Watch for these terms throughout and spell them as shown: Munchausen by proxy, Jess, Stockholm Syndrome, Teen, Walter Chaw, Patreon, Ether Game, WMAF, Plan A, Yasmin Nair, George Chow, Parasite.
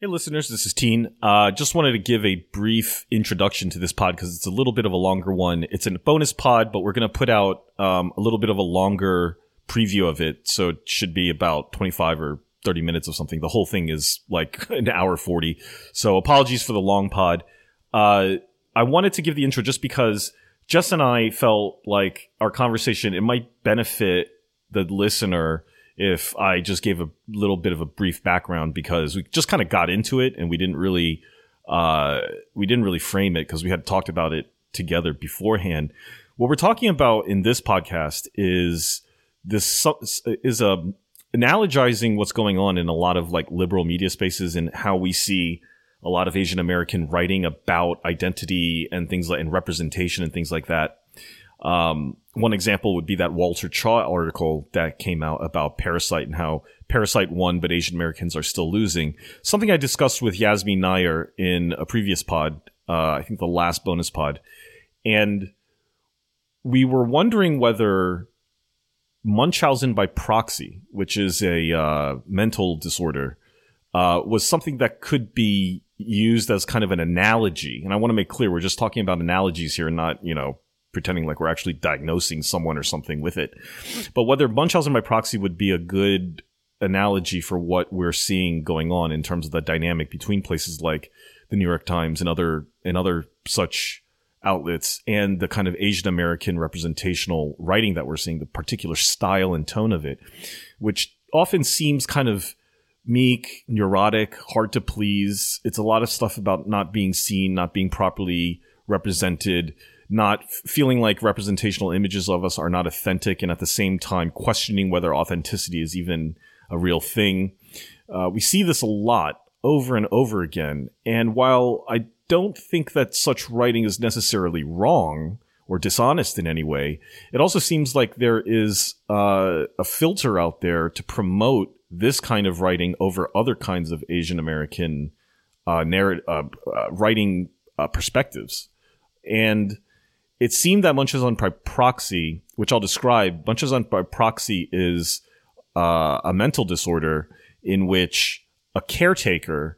Hey, listeners, this is Teen. Just wanted to give a brief introduction to this pod because it's a little bit of a longer one. It's a bonus pod, but we're going to put out a little bit of a longer preview of it. So it should be about 25 or 30 minutes of something. The whole thing is like an hour 40. So apologies for the long pod. I wanted to give the intro just because Jess and I felt like our conversation, it might benefit the listener if I just gave a little bit of a brief background, because we just kind of got into it and we didn't really frame it because we had talked about it together beforehand. What we're talking about in this podcast is analogizing what's going on in a lot of like liberal media spaces and how we see a lot of Asian American writing about identity and things like, and representation and things like that. One example would be that Walter Chaw article that came out about Parasite and how Parasite won, but Asian Americans are still losing. Something I discussed with Yasmin Nair in a previous pod, I think the last bonus pod. And we were wondering whether Munchausen by proxy, which is a mental disorder, was something that could be used as kind of an analogy. And I want to make clear, we're just talking about analogies here, not, pretending like we're actually diagnosing someone or something with it. But whether Munchausen by proxy would be a good analogy for what we're seeing going on in terms of the dynamic between places like the New York Times and other such outlets, and the kind of Asian American representational writing that we're seeing, the particular style and tone of it, which often seems kind of meek, neurotic, hard to please. It's a lot of stuff about not being seen, not being properly represented, not feeling like representational images of us are not authentic, and at the same time questioning whether authenticity is even a real thing. We see this a lot over and over again. And while I don't think that such writing is necessarily wrong or dishonest in any way, it also seems like there is a filter out there to promote this kind of writing over other kinds of Asian American writing perspectives. And it seemed that Munchausen by proxy, which I'll describe, Munchausen by proxy is a mental disorder in which a caretaker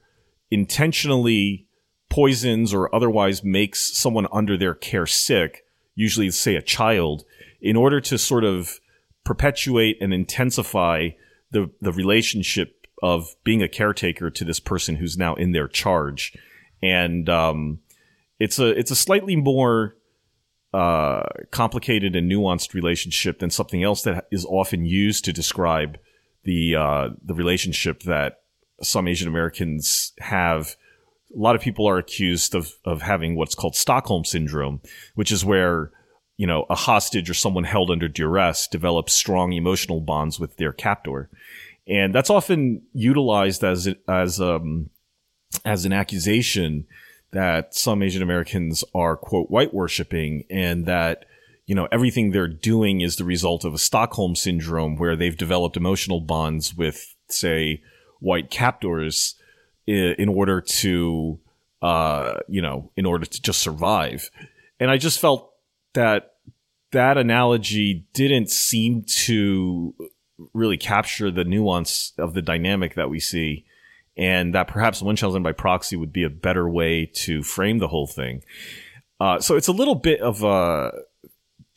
intentionally poisons or otherwise makes someone under their care sick, usually say a child, in order to sort of perpetuate and intensify the relationship of being a caretaker to this person who's now in their charge. And it's a slightly more complicated and nuanced relationship than something else that is often used to describe the relationship that some Asian Americans have. A lot of people are accused of having what's called Stockholm Syndrome, which is where, a hostage or someone held under duress develops strong emotional bonds with their captor. And that's often utilized as an accusation that some Asian Americans are, quote, white worshiping, and that, everything they're doing is the result of a Stockholm Syndrome where they've developed emotional bonds with, say, white captors in order to, in order to just survive. And I just felt that analogy didn't seem to really capture the nuance of the dynamic that we see, and that perhaps Munchausen by proxy would be a better way to frame the whole thing. So it's a little bit of a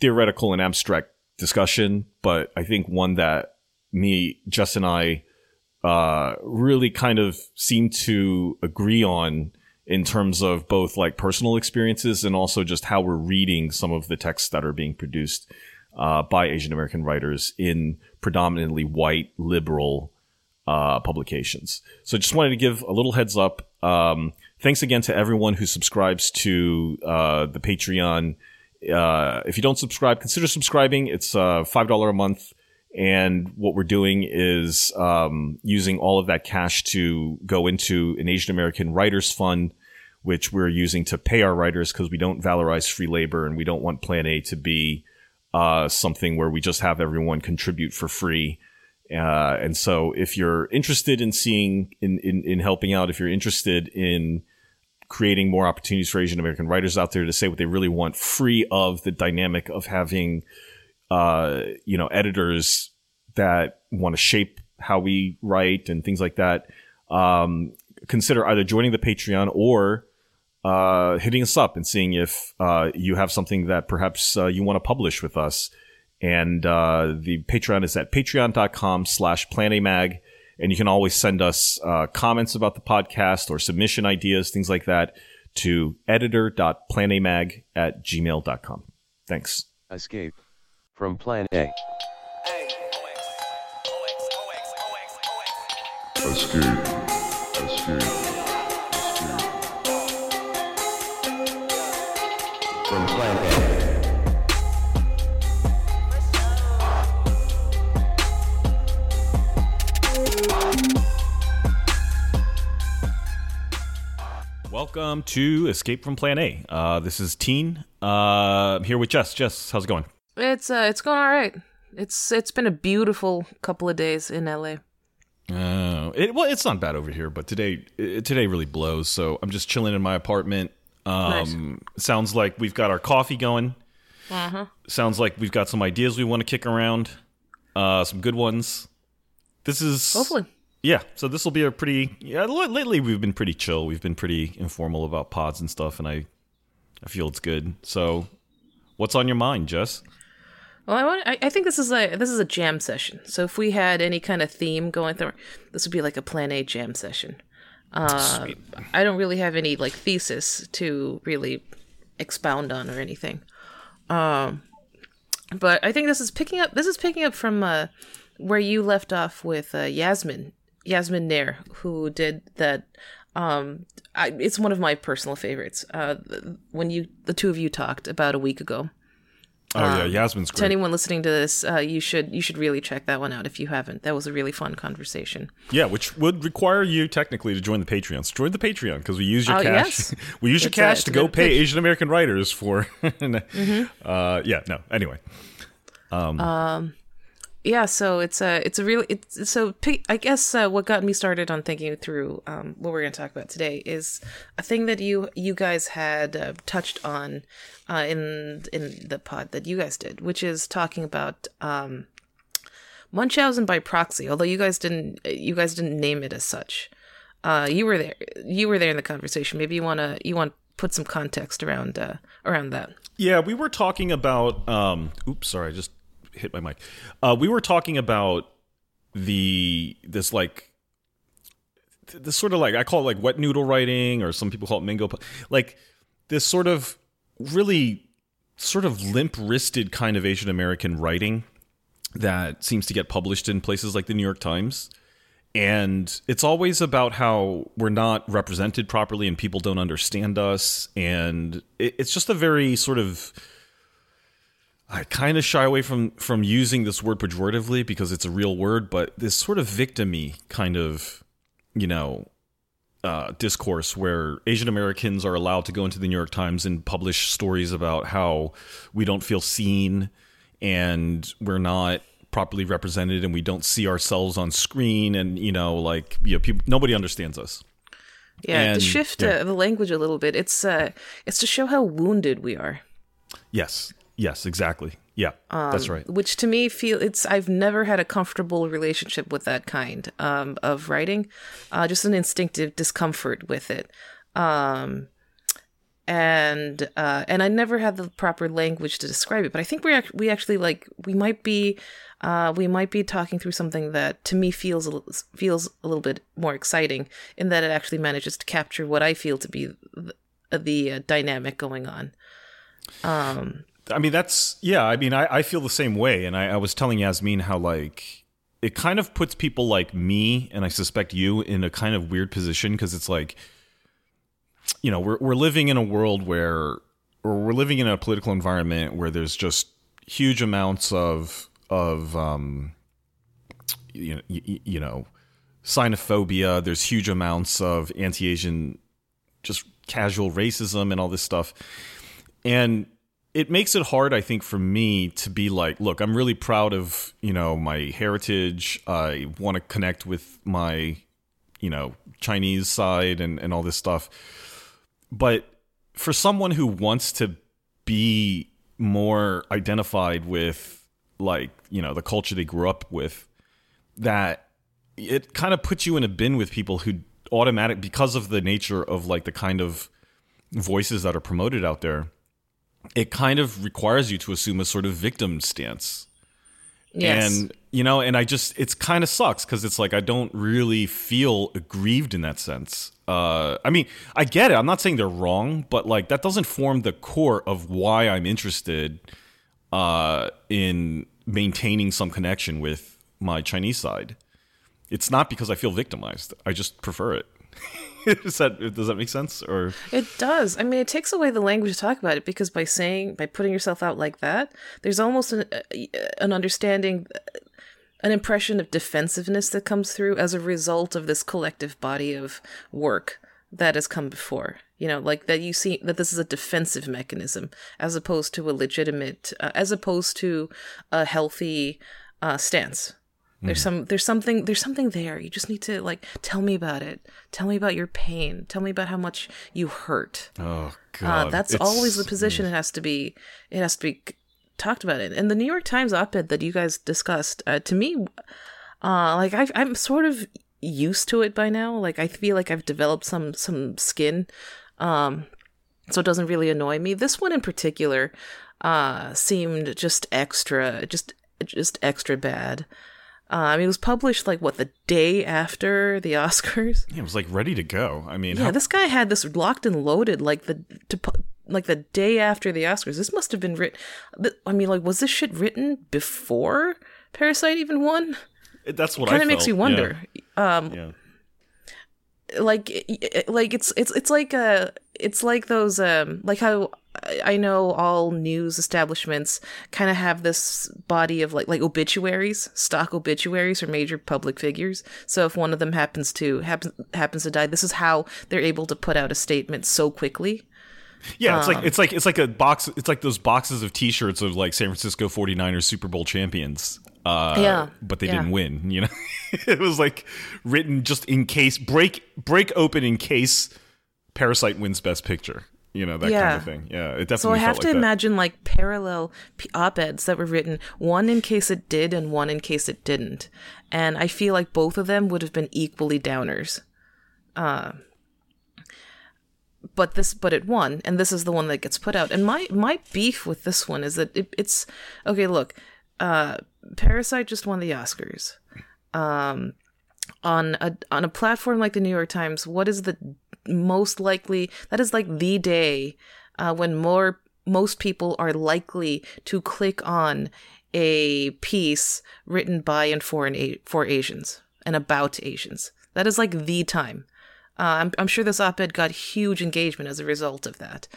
theoretical and abstract discussion, but I think one that Jess and I really kind of seem to agree on in terms of both like personal experiences and also just how we're reading some of the texts that are being produced by Asian American writers in predominantly white liberal publications. So just wanted to give a little heads up. Thanks again to everyone who subscribes to the Patreon. If you don't subscribe, consider subscribing. It's $5 a month. And what we're doing is using all of that cash to go into an Asian American Writers Fund, which we're using to pay our writers because we don't valorize free labor, and we don't want Plan A to be something where we just have everyone contribute for free. And so if you're interested in seeing, in helping out, if you're interested in creating more opportunities for Asian American writers out there to say what they really want, free of the dynamic of having, editors that want to shape how we write and things like that, consider either joining the Patreon or hitting us up and seeing if you have something that perhaps you want to publish with us. And the Patreon is at patreon.com/planamag. And you can always send us comments about the podcast or submission ideas, things like that, to editor.planamag@gmail.com. Thanks. Escape from Plan A. Escape from Plan A. Welcome to Escape from Plan A. This is Teen. I'm here with Jess. Jess, how's it going? It's going all right. It's been a beautiful couple of days in LA. Well, it's not bad over here, but today really blows. So I'm just chilling in my apartment. Nice. Sounds like we've got our coffee going. Uh-huh. Sounds like we've got some ideas we want to kick around. Some good ones. This is hopefully. Yeah, so this will be a pretty... Yeah, lately we've been pretty chill. We've been pretty informal about pods and stuff, and I feel it's good. So, what's on your mind, Jess? Well, I think this is a jam session. So if we had any kind of theme going through, this would be like a Plan A jam session. Sweet. I don't really have any like thesis to really expound on or anything. But I think this is picking up from where you left off with Yasmin Nair, who did that. It's one of my personal favorites. When the two of you talked about a week ago. Oh yeah, Yasmin's great. To anyone listening to this, you should really check that one out if you haven't. That was a really fun conversation. Yeah, which would require you technically to join the Patreon. So join the Patreon because we use your cash. Yes. We use your cash to go pay Asian American writers for. Mm-hmm. Yeah. No. Anyway. Yeah, so what got me started on thinking through what we're going to talk about today is a thing that you guys had touched on in the pod that you guys did, which is talking about Munchausen by proxy. Although you guys didn't name it as such, you were there in the conversation. Maybe you want to put some context around that. Yeah, we were talking about. Oops, sorry, I just hit my mic. We were talking about this sort of like, I call it like wet noodle writing, or some people call it mango, like this sort of really sort of limp-wristed kind of Asian American writing that seems to get published in places like the New York Times. And it's always about how we're not represented properly and people don't understand us. And it's just a very sort of, I kind of shy away from using this word pejoratively because it's a real word, but this sort of victim-y kind of, discourse where Asian Americans are allowed to go into the New York Times and publish stories about how we don't feel seen and we're not properly represented and we don't see ourselves on screen and, people, nobody understands us. Yeah, and, to shift the language a little bit, it's to show how wounded we are. Yes, exactly. Yeah, that's right. Which to me I've never had a comfortable relationship with that kind of writing, just an instinctive discomfort with it. And I never had the proper language to describe it, but I think we might be talking through something that to me feels a little bit more exciting in that it actually manages to capture what I feel to be the dynamic going on. I mean, I feel the same way. And I was telling Yasmin how, like, it kind of puts people like me, and I suspect you, in a kind of weird position because it's like, we're living in a world where, or we're living in a political environment where there's just huge amounts of xenophobia. There's huge amounts of anti-Asian, just casual racism and all this stuff. And it makes it hard, I think, for me to be like, look, I'm really proud of, my heritage. I want to connect with my, Chinese side and all this stuff. But for someone who wants to be more identified with, like, the culture they grew up with, that it kind of puts you in a bin with people who automatic, because of the nature of like the kind of voices that are promoted out there, it kind of requires you to assume a sort of victim stance. Yes. And, you know, and I just, it's kind of sucks because it's like, I don't really feel aggrieved in that sense. I mean, I get it. I'm not saying they're wrong, but like that doesn't form the core of why I'm interested in maintaining some connection with my Chinese side. It's not because I feel victimized. I just prefer it. Does that make sense? Or it does. I mean, it takes away the language to talk about it because by putting yourself out like that, there's almost an understanding, an impression of defensiveness that comes through as a result of this collective body of work that has come before. You know, like that you see that this is a defensive mechanism as opposed to a legitimate, as opposed to a healthy stance. There's something there. You just need to like, tell me about it. Tell me about your pain. Tell me about how much you hurt. Oh God. That's always the position. It has to be talked about. It. And the New York Times op-ed that you guys discussed, to me, like I'm sort of used to it by now. Like I feel like I've developed some skin. So it doesn't really annoy me. This one in particular, seemed just extra bad. I mean, it was published like the day after the Oscars. Yeah, it was like ready to go. I mean, yeah, this guy had this locked and loaded the day after the Oscars. This must have been written. I mean, like, was this shit written before Parasite even won? That's what I felt. It kind of makes you wonder. Yeah. Like it's like those like how I know all news establishments kind of have this body of like obituaries, stock obituaries for major public figures. So if one of them happens to die, this is how they're able to put out a statement so quickly. Yeah, it's like a box. It's like those boxes of T-shirts of like San Francisco 49ers Super Bowl champions. But they didn't win, you know. It was like written just in case, break open in case Parasite wins Best Picture, you know, that kind of thing. Yeah, it definitely. So I have to imagine like parallel op-eds that were written, one in case it did and one in case it didn't, and I feel like both of them would have been equally downers. But it won, and this is the one that gets put out. And my beef with this one is that it's okay. Look. Parasite just won the Oscars. On a platform like the New York Times, what is the most likely? That is like the day when most people are likely to click on a piece written by and for Asians and about Asians. That is like the time. I'm sure this op-ed got huge engagement as a result of that.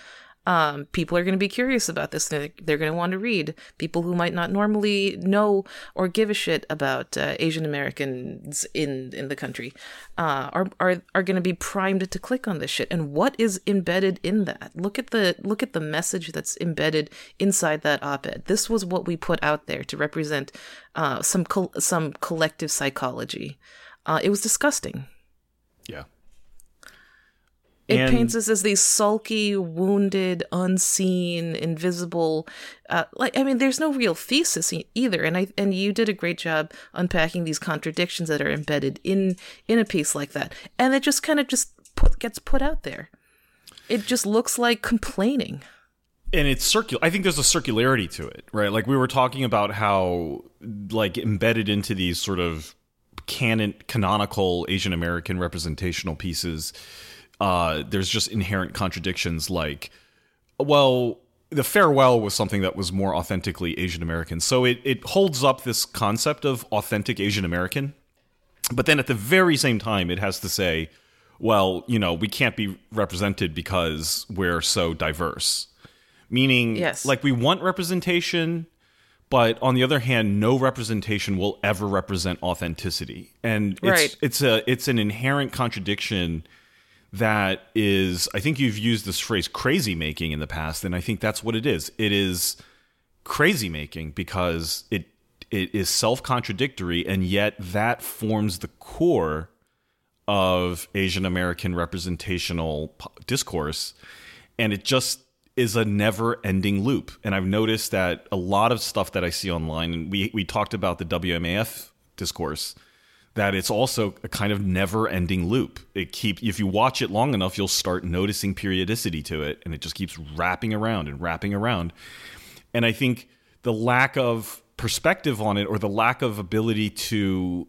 People are going to be curious about this. They're going to want to read. People who might not normally know or give a shit about Asian Americans in the country are going to be primed to click on this shit. And what is embedded in that? Look at the message that's embedded inside that op-ed. This was what we put out there to represent some collective psychology. It was disgusting. Yeah. It paints us as these sulky, wounded, unseen, invisible. I mean, there's no real thesis either. And you did a great job unpacking these contradictions that are embedded in a piece like that. And it just kind of gets put out there. It just looks like complaining. And it's I think there's a circularity to it, right? Like we were talking about how, like, embedded into these sort of canonical Asian American representational pieces. There's just inherent contradictions like, well, the farewell was something that was more authentically Asian American. So it holds up this concept of authentic Asian American. But then at the very same time, it has to say, well, you know, we can't be represented because we're so diverse. Meaning, like, we want representation, but on the other hand, no representation will ever represent authenticity. And it's an inherent contradiction. That is, I think you've used this phrase crazy making in the past, and I think that's what it is. It is crazy making because it is self-contradictory, and yet that forms the core of Asian American representational discourse, and it just is a never-ending loop. And I've noticed that a lot of stuff that I see online, and we talked about the WMAF discourse that it's also a kind of never-ending loop. If you watch it long enough, you'll start noticing periodicity to it, and it just keeps wrapping around and wrapping around. And I think the lack of perspective on it, or the lack of ability to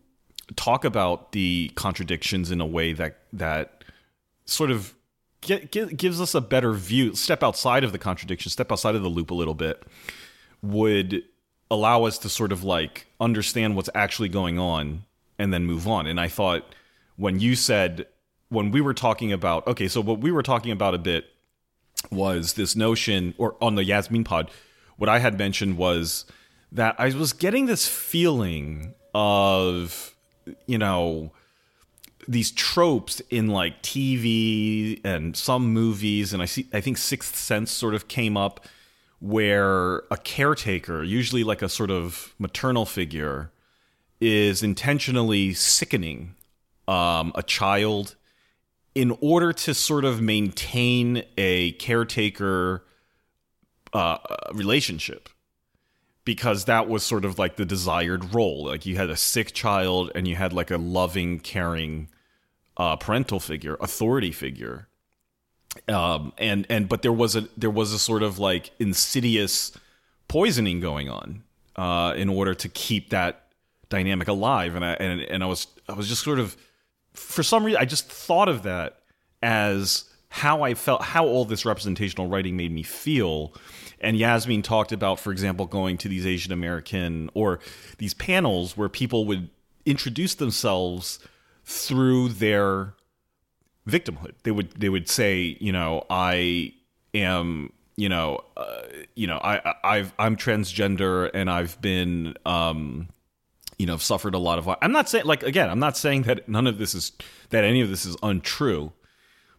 talk about the contradictions in a way that sort of gives us a better view, step outside of the contradiction, step outside of the loop a little bit, would allow us to sort of like understand what's actually going on and then move on. And I thought when we were talking about, okay, so what we were talking about a bit was this notion, or on the Yasmin pod, what I had mentioned was that I was getting this feeling of, you know, these tropes in like TV and some movies. And I think Sixth Sense sort of came up, where a caretaker, usually like a sort of maternal figure, is intentionally sickening a child in order to sort of maintain a caretaker relationship, because that was sort of like the desired role. Like, you had a sick child and you had like a loving, caring parental figure, authority figure. But there was a sort of like insidious poisoning going on in order to keep that dynamic alive. And I was just sort of, for some reason, I just thought of that as how I felt, how all this representational writing made me feel. And Yasmin talked about, for example, going to these Asian American or these panels where people would introduce themselves through their victimhood. They would say, you know, I am, you know, I'm transgender, and I've been, you know, I've suffered a lot of. I'm not saying, like, again, I'm not saying that any of this is untrue,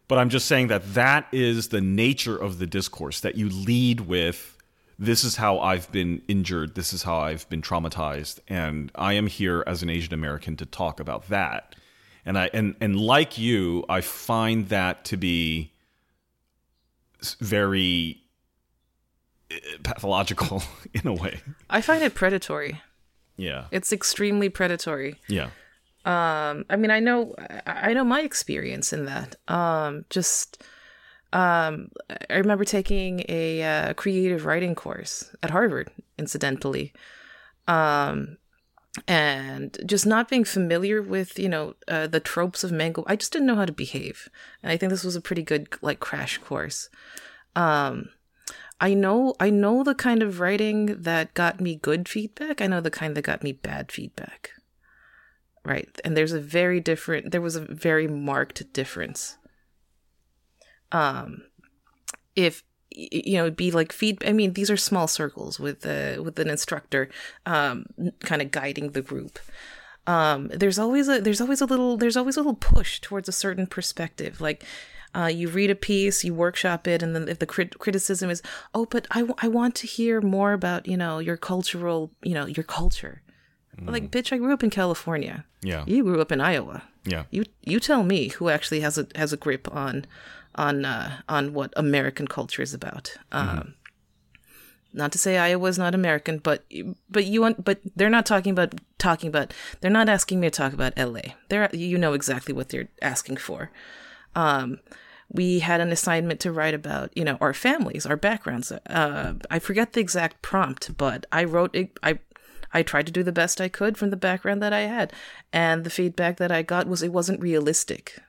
but I'm just saying that is the nature of the discourse, that you lead with, this is how I've been injured, this is how I've been traumatized, and I am here as an Asian American to talk about that. And like you, I find that to be very pathological in a way. I find it predatory. Yeah, it's extremely predatory. Yeah. I mean, I know my experience in that. I remember taking a creative writing course at Harvard, incidentally. And just not being familiar with, you know, the tropes of Mango, I just didn't know how to behave. And I think this was a pretty good, like, crash course. I know the kind of writing that got me good feedback. I know the kind that got me bad feedback. Right. And there was a very marked difference. If, you know, it'd be like feedback. I mean, these are small circles with an instructor, kind of guiding the group. There's always a little push towards a certain perspective. Like, you read a piece, you workshop it, and then if the criticism is, oh, but I want to hear more about, you know, your culture. Mm. Like, bitch, I grew up in California. Yeah. You grew up in Iowa. Yeah. You tell me who actually has a grip on what American culture is about. Not to say Iowa's not American, but they're not talking about. They're not asking me to talk about LA. You know exactly what they're asking for. We had an assignment to write about, you know, our families, our backgrounds. I forget the exact prompt, but I wrote it. I tried to do the best I could from the background that I had, and the feedback that I got was it wasn't realistic.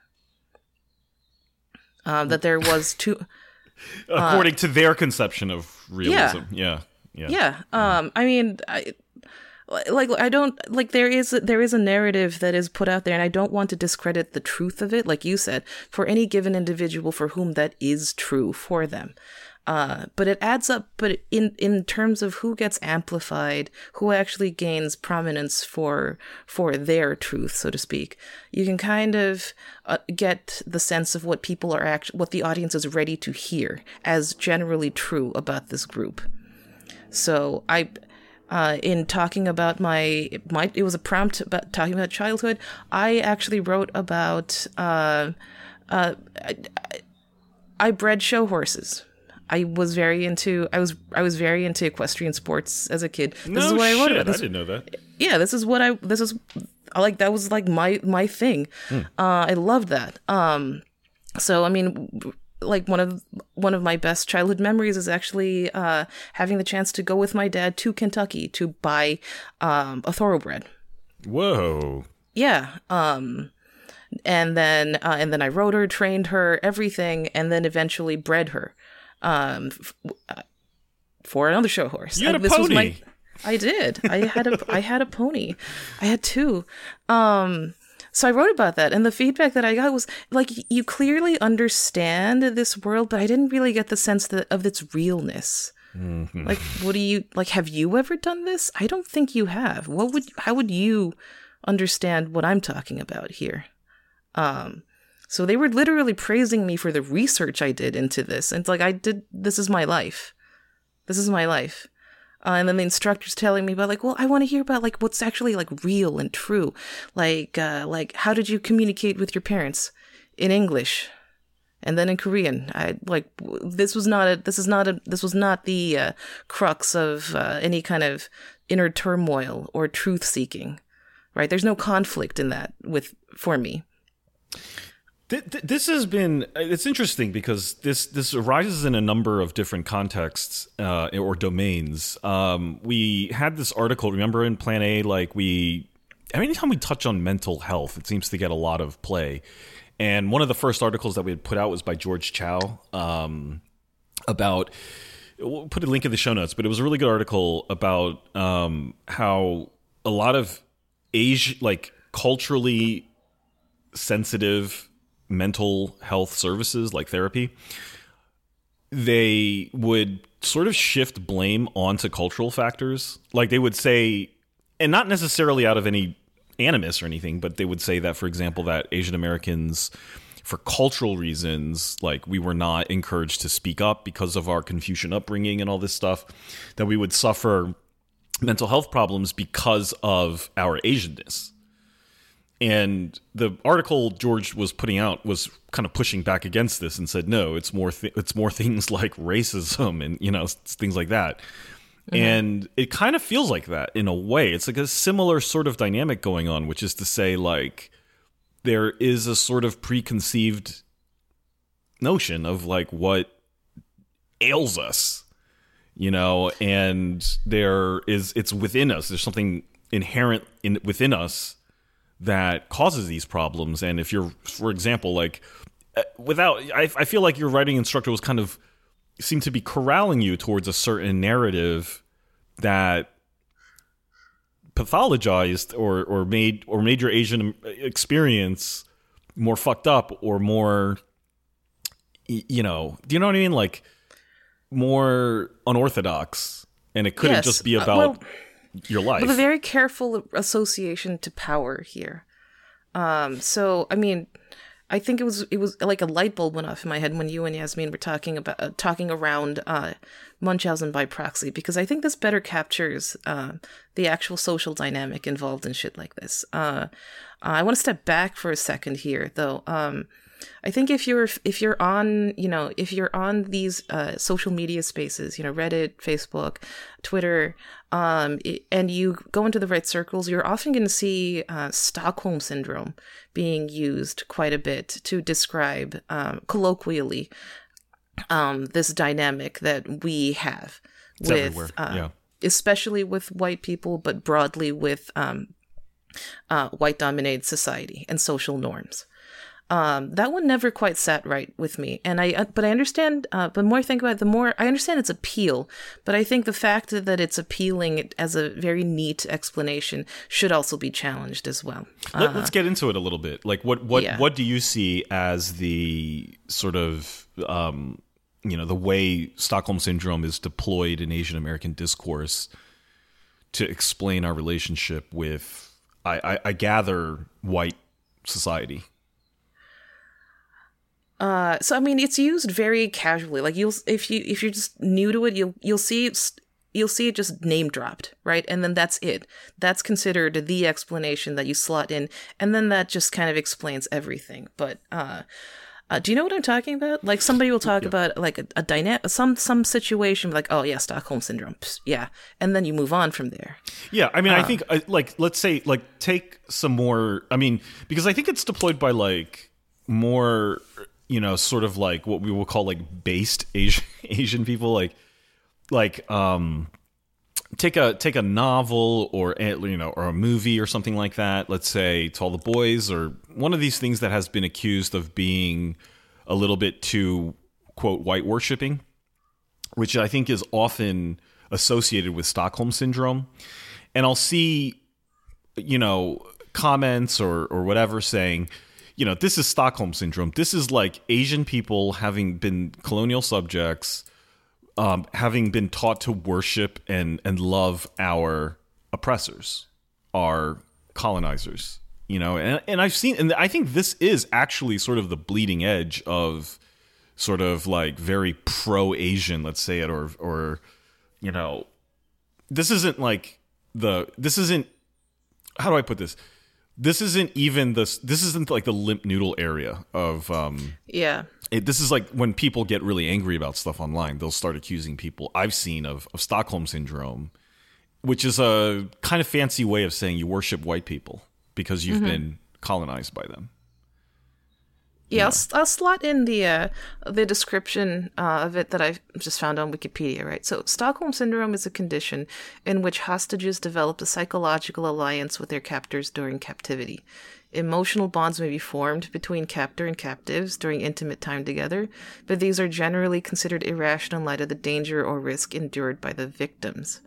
That there was too, according to their conception of realism. Yeah. I mean, there is a narrative that is put out there, and I don't want to discredit the truth of it. Like you said, for any given individual for whom that is true for them. But it adds up. But in terms of who gets amplified, who actually gains prominence for their truth, so to speak, you can kind of get the sense of what people are what the audience is ready to hear as generally true about this group. So in talking about my, it was a prompt about talking about childhood. I actually wrote about I bred show horses. I was very into equestrian sports as a kid. This is what I wrote about. I didn't know that. Yeah, this is what I this is like that was like my thing. I loved that. So I mean, like one of my best childhood memories is actually having the chance to go with my dad to Kentucky to buy a thoroughbred. Whoa. Yeah. And then I rode her, trained her, everything, and then eventually bred her for another show horse. You had a pony. I did. I had a pony. I had two. So I wrote about that, and the feedback that I got was like, you clearly understand this world, but I didn't really get the sense of its realness. Mm-hmm. Like, what do you like? Have you ever done this? I don't think you have. How would you understand what I'm talking about here? So they were literally praising me for the research I did into this. And it's like, this is my life. This is my life. And then the instructor's telling me about like, well, I want to hear about like what's actually like real and true. Like how did you communicate with your parents in English? And then in Korean, this was not the crux of any kind of inner turmoil or truth seeking, right? There's no conflict in that for me. This has been, it's interesting because this arises in a number of different contexts or domains. We had this article, remember in Plan A, like anytime we touch on mental health, it seems to get a lot of play. And one of the first articles that we had put out was by George Chow about, we'll put a link in the show notes, but it was a really good article about how a lot of Asia, like culturally sensitive mental health services like therapy, they would sort of shift blame onto cultural factors. Like they would say, and not necessarily out of any animus or anything, but they would say that, for example, that Asian Americans, for cultural reasons, like we were not encouraged to speak up because of our Confucian upbringing and all this stuff, that we would suffer mental health problems because of our Asianness. And the article George was putting out was kind of pushing back against this and said, no, it's more things like racism and, you know, things like that. Mm-hmm. And it kind of feels like that in a way. It's like a similar sort of dynamic going on, which is to say, like, there is a sort of preconceived notion of like what ails us, you know, and it's within us. There's something inherent within us that causes these problems. And if you're, for example, like I feel like your writing instructor was kind of seemed to be corralling you towards a certain narrative that pathologized or made your Asian experience more fucked up or more, you know, do you know what I mean? Like more unorthodox, and it couldn't just be about your life. But a very careful association to power here. So, I mean, I think it was like a light bulb went off in my head when you and Yasmin were talking around Munchausen by proxy, because I think this better captures the actual social dynamic involved in shit like this. I want to step back for a second here, though. I think if you're on these social media spaces, you know, Reddit, Facebook, Twitter, and you go into the right circles, you're often going to see Stockholm Syndrome being used quite a bit to describe colloquially this dynamic that we have especially with white people, but broadly with white-dominated society and social norms. That one never quite sat right with me, but I understand. But the more I think about it, the more I understand its appeal. But I think the fact that it's appealing as a very neat explanation should also be challenged as well. Let's get into it a little bit. Like, what do you see as the sort of the way Stockholm Syndrome is deployed in Asian American discourse to explain our relationship with, I gather, white society. So I mean, it's used very casually. Like if you're just new to it, you'll see it just name dropped, right? And then that's it. That's considered the explanation that you slot in, and then that just kind of explains everything. But Do you know what I'm talking about? Like somebody will talk about like a dynamic, some situation like, oh yeah, Stockholm Syndrome. Psst, yeah. And then you move on from there. Yeah. I mean, I think like, let's say like take some more, I mean, because I think it's deployed by like more, you know, sort of like what we will call like based Asian people, take a novel or, you know, or a movie or something like that. Let's say To All the Boys or one of these things that has been accused of being a little bit too, quote, white worshipping, which I think is often associated with Stockholm Syndrome. And I'll see, you know, comments or whatever saying, you know, this is Stockholm Syndrome. This is like Asian people having been colonial subjects, having been taught to worship and love our oppressors, our colonizers, you know, and I've seen, and I think this is actually sort of the bleeding edge of sort of like very pro-Asian, let's say it, or, you know, how do I put this? This isn't like the limp noodle area of, this is like when people get really angry about stuff online, they'll start accusing people I've seen of Stockholm Syndrome, which is a kind of fancy way of saying you worship white people because you've been colonized by them. Yeah, I'll slot in the description of it that I just found on Wikipedia, right? So Stockholm Syndrome is a condition in which hostages develop a psychological alliance with their captors during captivity. Emotional bonds may be formed between captor and captives during intimate time together, but these are generally considered irrational in light of the danger or risk endured by the victims.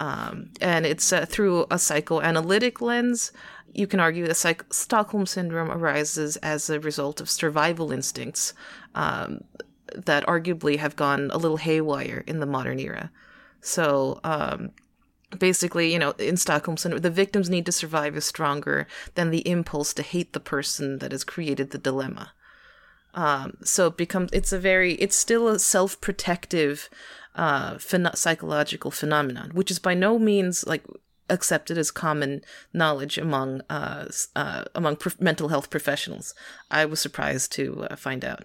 And it's through a psychoanalytic lens, you can argue that Stockholm Syndrome arises as a result of survival instincts that arguably have gone a little haywire in the modern era. So basically, you know, in Stockholm Syndrome, the victim's need to survive is stronger than the impulse to hate the person that has created the dilemma. So it's still a self-protective psychological phenomenon, which is by no means like accepted as common knowledge among mental health professionals. I was surprised to find out.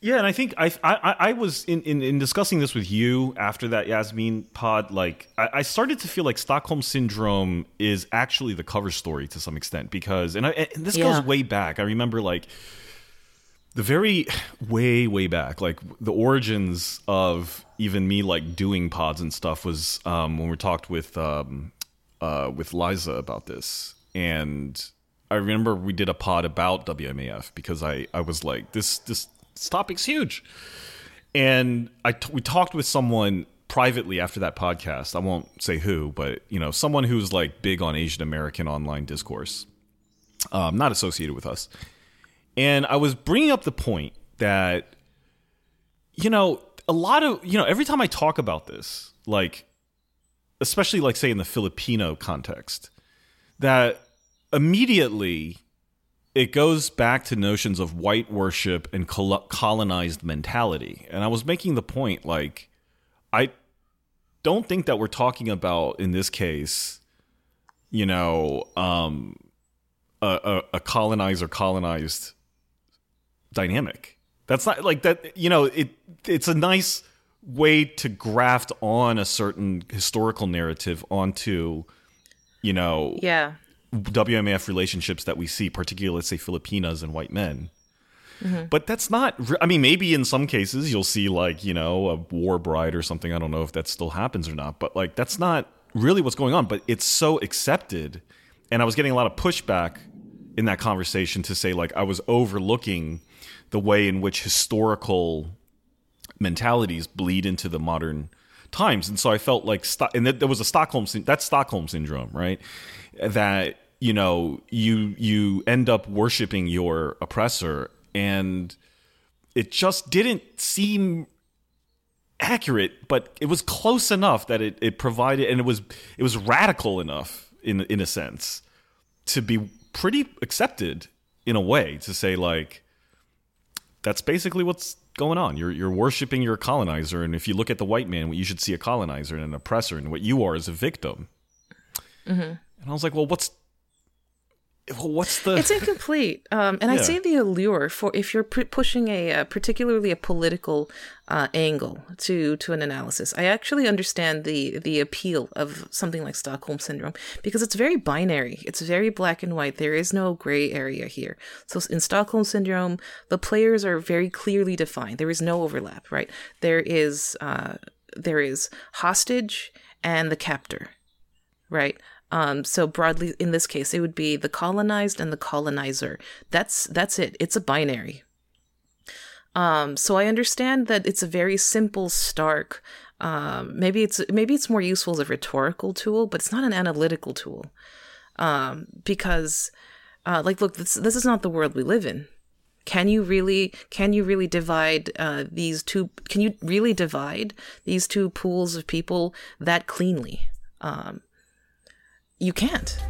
Yeah, and I think I was in discussing this with you after that Yasmin pod. Like I started to feel like Stockholm Syndrome is actually the cover story to some extent because, and this goes way back. I remember like. The very way back, like the origins of even me like doing pods and stuff was when we talked with Liza about this. And I remember we did a pod about WMAF because I was like, this topic's huge. And we talked with someone privately after that podcast. I won't say who, but, you know, someone who's like big on Asian American online discourse, not associated with us. And I was bringing up the point that, you know, a lot of, you know, every time I talk about this, like, especially like, say, in the Filipino context, that immediately it goes back to notions of white worship and colonized mentality. And I was making the point, like, I don't think that we're talking about, in this case, you know, a colonized dynamic. That's not like that, you know, it's a nice way to graft on a certain historical narrative onto, you know, WMAF relationships that we see, particularly, let's say, Filipinas and white men. Mm-hmm. But that's not, I mean, maybe in some cases you'll see like, you know, a war bride or something. I don't know if that still happens or not, but like, that's not really what's going on, but it's so accepted. And I was getting a lot of pushback in that conversation to say, like, I was overlooking the way in which historical mentalities bleed into the modern times. And so I felt like, and there was a that's Stockholm Syndrome, right? That, you know, you end up worshiping your oppressor, and it just didn't seem accurate, but it was close enough that it provided, and it was radical enough in a sense to be pretty accepted in a way to say, like, that's basically what's going on. You're worshiping your colonizer. And if you look at the white man, you should see a colonizer and an oppressor, and what you are is a victim. Mm-hmm. And I was like, well, what's the... It's incomplete. And yeah. I'd say the allure for if you're pushing a particularly a political angle to an analysis. I actually understand the appeal of something like Stockholm Syndrome because it's very binary. It's very black and white. There is no gray area here. So in Stockholm Syndrome, the players are very clearly defined. There is no overlap, right? There is hostage and the captor, right? So broadly, in this case, it would be the colonized and the colonizer. That's it. It's a binary. So I understand that it's a very simple, stark. Maybe it's more useful as a rhetorical tool, but it's not an analytical tool, because, look, this is not the world we live in. Can you really divide these two? Can you really divide these two pools of people that cleanly? You can't.